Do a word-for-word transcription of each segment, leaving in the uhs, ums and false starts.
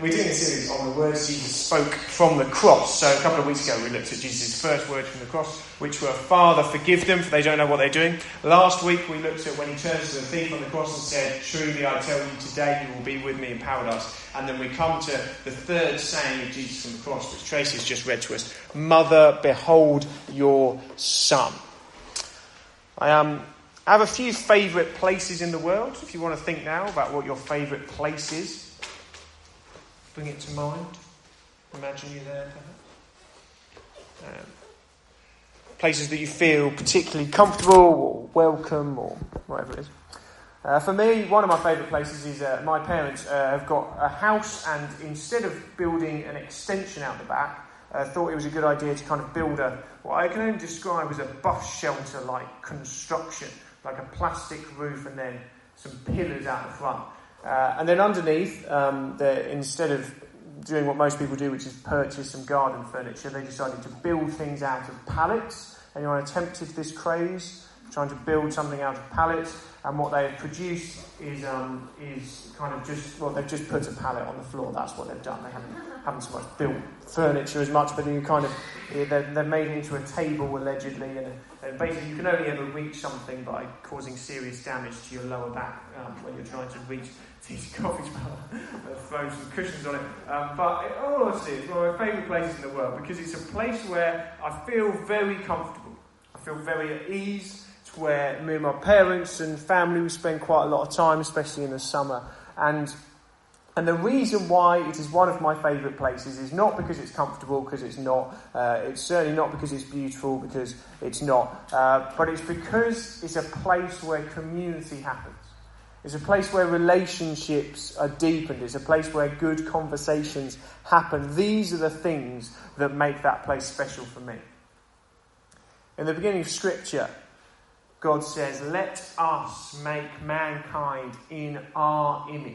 we're doing a series on the words Jesus spoke from the cross. So a couple of weeks ago we looked at Jesus' first words from the cross, which were, "Father, forgive them, for they don't know what they're doing." Last week we looked at when he turns to the thief on the cross and said, "Truly I tell you, today you will be with me in paradise." And then we come to the third saying of Jesus from the cross, which Tracy has just read to us, "Mother, behold your son." I am... I have a few favourite places in the world. If you want to think now about what your favourite place is, bring it to mind. Imagine you there, perhaps. Um, places that you feel particularly comfortable or welcome or whatever it is. Uh, for me, one of my favourite places is uh, my parents uh, have got a house, and instead of building an extension out the back, I uh, thought it was a good idea to kind of build a, what I can only describe as a bus shelter-like construction, like a plastic roof and then some pillars out the front. Uh, and then underneath, um, instead of doing what most people do, which is purchase some garden furniture, they decided to build things out of pallets. Anyone attempted this craze, trying to build something out of pallets? And what they've produced is um, is kind of just, well, they've just put a pallet on the floor. That's what they've done. They haven't, haven't so much built furniture as much, but you kind of, they're, they're made into a table, allegedly, and, and basically you can only ever reach something by causing serious damage to your lower back um, when you're trying to reach these coffee pallet. They've thrown some cushions on it. Um, but in all honesty, it's one of my favourite places in the world because it's a place where I feel very comfortable. I feel very at ease. Where me and my parents and family, we spend quite a lot of time, especially in the summer. And and the reason why it is one of my favourite places is not because it's comfortable, because it's not. Uh, it's certainly not because it's beautiful, because it's not. Uh, but it's because it's a place where community happens. It's a place where relationships are deepened. It's a place where good conversations happen. These are the things that make that place special for me. In the beginning of Scripture, God says, "Let us make mankind in our image."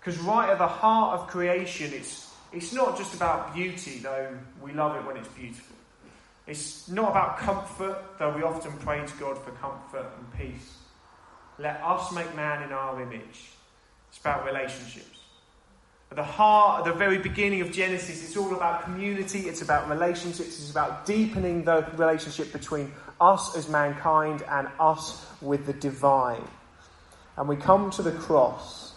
Because right at the heart of creation, it's it's not just about beauty, though we love it when it's beautiful. It's not about comfort, though we often praise God for comfort and peace. Let us make man in our image. It's about relationships. At the heart, at the very beginning of Genesis, it's all about community, it's about relationships, it's about deepening the relationship between us as mankind and us with the divine. And we come to the cross,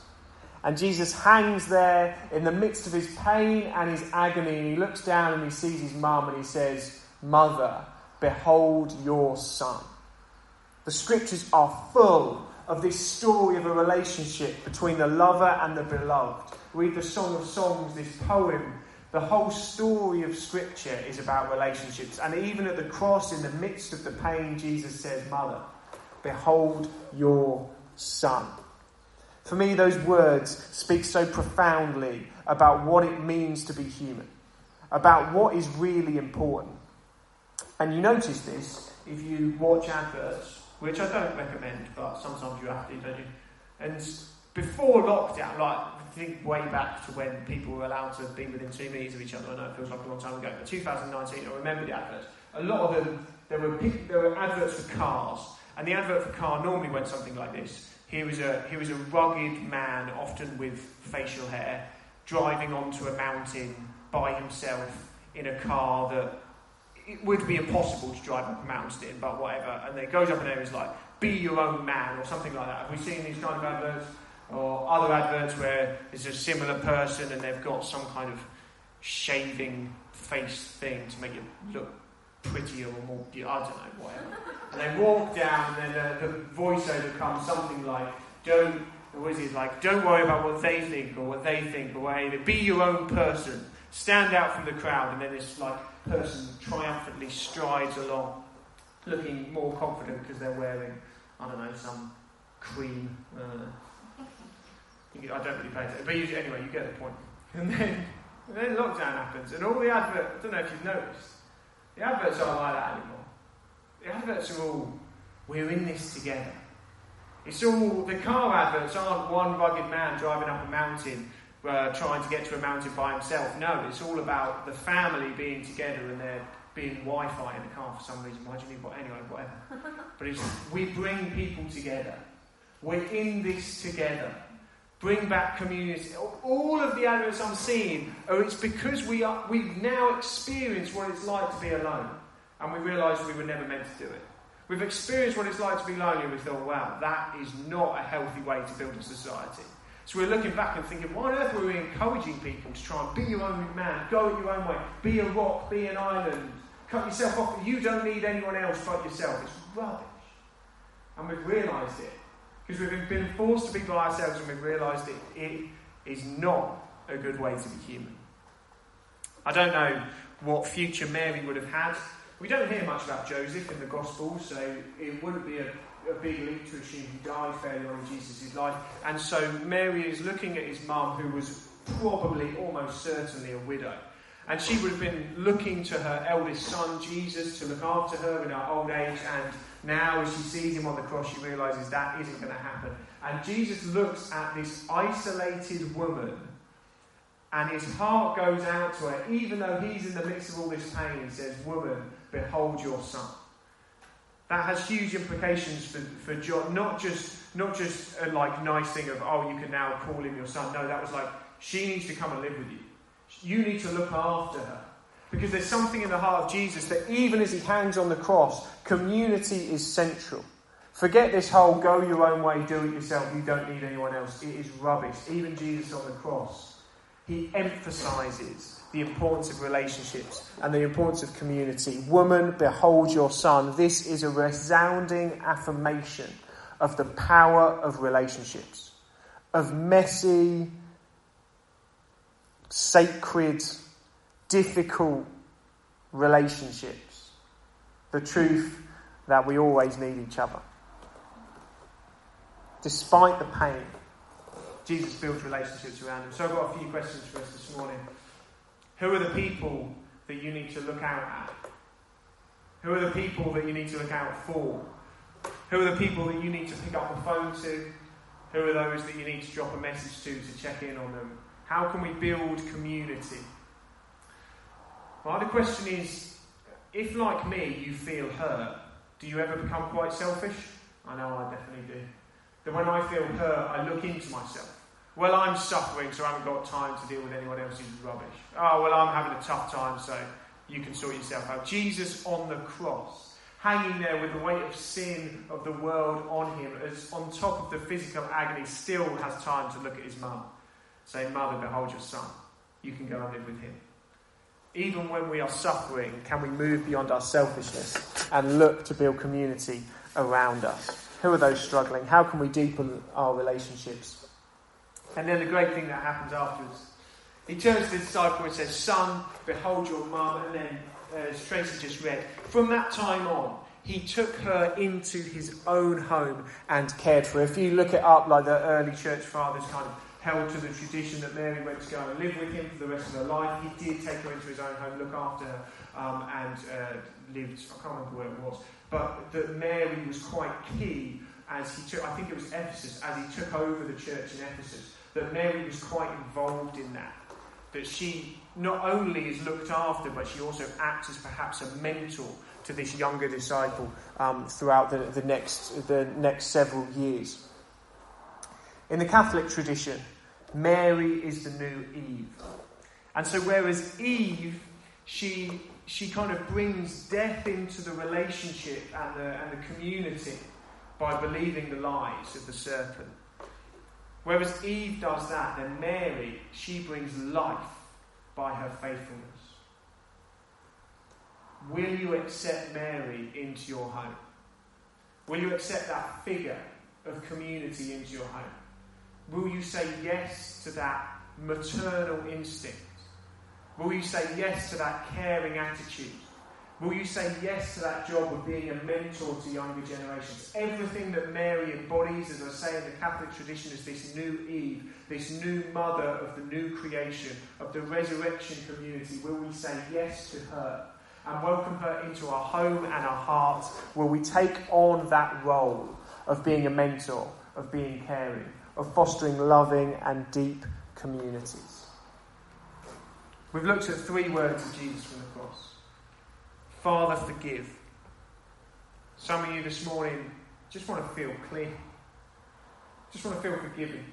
and Jesus hangs there in the midst of his pain and his agony, and he looks down and he sees his mum and he says, "Mother, behold your son." The scriptures are full of this story of a relationship between the lover and the beloved. Read the Song of Songs, this poem. The whole story of Scripture is about relationships. And even at the cross, in the midst of the pain, Jesus says, "Mother, behold your son." For me, those words speak so profoundly about what it means to be human, about what is really important. And you notice this if you watch adverts, which I don't recommend, but sometimes you have to, don't you? And before lockdown, like, think way back to when people were allowed to be within two metres of each other. I know it feels like a long time ago, but two thousand nineteen, I remember the adverts. A lot of them, there were big, there were adverts for cars, and the advert for car normally went something like this. Here was a here was a rugged man, often with facial hair, driving onto a mountain by himself in a car that it would be impossible to drive up a mountain in, but whatever. And then it goes up in areas like, "Be your own man," or something like that. Have we seen these kind of adverts? Or other adverts where it's a similar person and they've got some kind of shaving face thing to make it look prettier or more, I don't know, whatever. And they walk down and then the, the voiceover comes something like, don't, what is it, like, don't worry about what they think or what they think, or whatever. Be your own person, stand out from the crowd. And then this like person triumphantly strides along, looking more confident because they're wearing, I don't know, some cream, uh, I don't really pay attention, but you, anyway, you get the point. And then, and then lockdown happens, and all the adverts, I don't know if you've noticed, the adverts aren't like that anymore. The adverts are all, we're in this together. It's all, the car adverts aren't one rugged man driving up a mountain, uh, trying to get to a mountain by himself. No, it's all about the family being together, and they're being Wi-Fi in the car for some reason. Why do you need, what, anyway, whatever. But it's, we bring people together. We're in this together. bring back community. All of the elements I'm seeing are it's because we are, we've now experienced what it's like to be alone, and we realised we were never meant to do it. We've experienced what it's like to be lonely, and we thought, wow, that is not a healthy way to build a society. So we're looking back and thinking, why on earth were we encouraging people to try and be your own man, go it your own way, be a rock, be an island, cut yourself off, you don't need anyone else but yourself. It's rubbish. And we've realised it. Because we've been forced to be by ourselves, and we've realised it, it is not a good way to be human. I don't know what future Mary would have had. We don't hear much about Joseph in the Gospels, so it wouldn't be a, a big leap to assume he died fairly on in Jesus' life. And so Mary is looking at his mum, who was probably almost certainly a widow. And she would have been looking to her eldest son, Jesus, to look after her in her old age. And now as she sees him on the cross, she realises that isn't going to happen. And Jesus looks at this isolated woman, and his heart goes out to her, even though he's in the midst of all this pain, and says, "Woman, behold your son." That has huge implications for, for John. Not just, not just a like, nice thing of, oh, you can now call him your son. No, that was like, she needs to come and live with you. You need to look after her. Because there's something in the heart of Jesus that even as he hangs on the cross, community is central. Forget this whole go your own way, do it yourself, you don't need anyone else. It is rubbish. Even Jesus on the cross, he emphasises the importance of relationships and the importance of community. Woman, behold your son. This is a resounding affirmation of the power of relationships, of messy, sacred, difficult relationships. The truth that we always need each other. Despite the pain, Jesus builds relationships around him. So I've got a few questions for us this morning. Who are the people that you need to look out at? Who are the people that you need to look out for? Who are the people that you need to pick up the phone to? Who are those that you need to drop a message to to check in on them? How can we build community? Well, the question is, if like me you feel hurt, do you ever become quite selfish? I know I definitely do. That when I feel hurt, I look into myself. Well, I'm suffering, so I haven't got time to deal with anyone else's rubbish. Oh, well, I'm having a tough time, so you can sort yourself out. Jesus on the cross, hanging there with the weight of sin of the world on him, as on top of the physical agony, still has time to look at his mum. Say, "Mother, behold your son. You can go and live with him." Even when we are suffering, can we move beyond our selfishness and look to build community around us? Who are those struggling? How can we deepen our relationships? And then the great thing that happens afterwards. He turns to the disciple and says, "Son, behold your mum." And then, as Tracy just read, from that time on, he took her into his own home and cared for her. If you look it up, like the early church fathers kind of held to the tradition that Mary went to go and live with him for the rest of her life. He did take her into his own home, look after her, um, and uh, lived, I can't remember where it was, but that Mary was quite key as he took, I think it was Ephesus, as he took over the church in Ephesus, that Mary was quite involved in that, that she not only is looked after, but she also acts as perhaps a mentor to this younger disciple um, throughout the, the next the next several years. In the Catholic tradition, Mary is the new Eve. And so whereas Eve, she she kind of brings death into the relationship and the, and the community by believing the lies of the serpent. Whereas Eve does that, then Mary, she brings life by her faithfulness. Will you accept Mary into your home? Will you accept that figure of community into your home? Will you say yes to that maternal instinct? Will you say yes to that caring attitude? Will you say yes to that job of being a mentor to younger generations? Everything that Mary embodies, as I say in the Catholic tradition, is this new Eve, this new mother of the new creation, of the resurrection community. Will we say yes to her and welcome her into our home and our hearts? Will we take on that role of being a mentor, of being caring, of fostering loving and deep communities? We've looked at three words of Jesus from the cross. Father, forgive. Some of you this morning just want to feel clean. Just want to feel forgiven.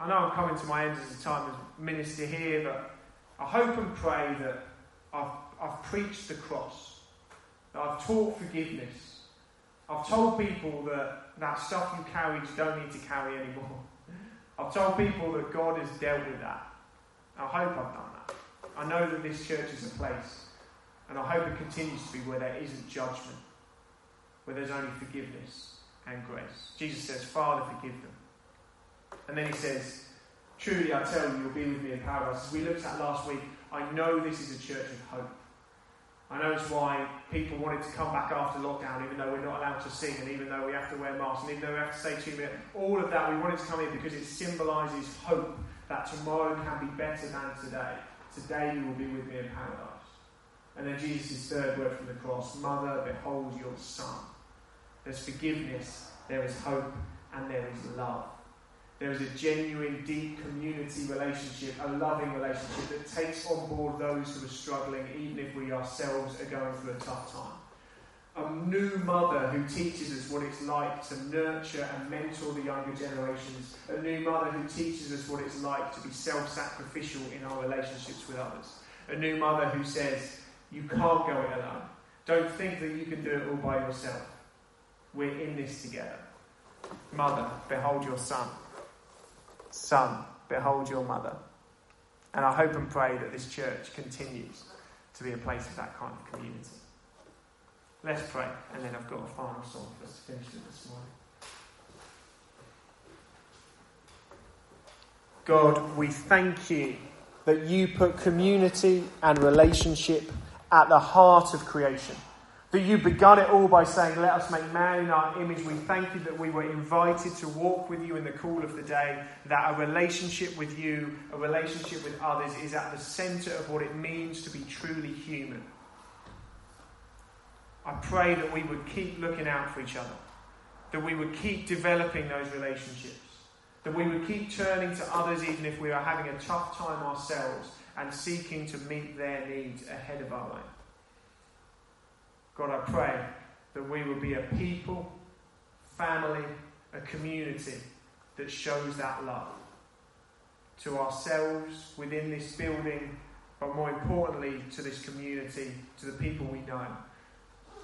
I know I'm coming to my end as a time as minister here, but I hope and pray that I've, I've preached the cross, that I've taught forgiveness. I've told people that that stuff you carry you don't need to carry anymore. I've told people that God has dealt with that. I hope I've done that. I know that this church is a place, and I hope it continues to be where there isn't judgment, where there's only forgiveness and grace. Jesus says, Father, forgive them. And then he says, truly I tell you, you'll be with me in paradise. As we looked at last week, I know this is a church of hope. I know it's why people wanted to come back after lockdown, even though we're not allowed to sing, and even though we have to wear masks, and even though we have to stay two minutes, all of that, we wanted to come here because it symbolises hope that tomorrow can be better than today. Today you will be with me in paradise. And then Jesus' third word from the cross, Mother, behold your son. There's forgiveness, there is hope, and there is love. There is a genuine, deep community relationship, a loving relationship that takes on board those who are struggling, even if we ourselves are going through a tough time. A new mother who teaches us what it's like to nurture and mentor the younger generations. A new mother who teaches us what it's like to be self-sacrificial in our relationships with others. A new mother who says, you can't go it alone. Don't think that you can do it all by yourself. We're in this together. Mother, behold your son. Son, behold your mother. And I hope and pray that this church continues to be a place of that kind of community. Let's pray, and then I've got a final song for us to finish with this morning. God, we thank you that you put community and relationship at the heart of creation. That you begun it all by saying, let us make man in our image. We thank you that we were invited to walk with you in the cool of the day, that a relationship with you, a relationship with others is at the centre of what it means to be truly human. I pray that we would keep looking out for each other, that we would keep developing those relationships, that we would keep turning to others even if we are having a tough time ourselves and seeking to meet their needs ahead of our own. God, I pray that we will be a people, family, a community that shows that love to ourselves within this building, but more importantly to this community, to the people we know,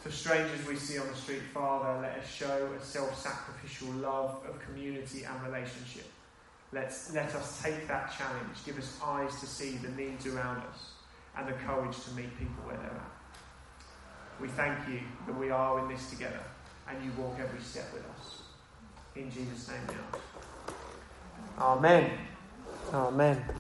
to strangers we see on the street. Father, let us show a self-sacrificial love of community and relationship. Let's, let us take that challenge. Give us eyes to see the needs around us and the courage to meet people where they're at. We thank you that we are in this together and you walk every step with us. In Jesus' name now. Amen. Amen.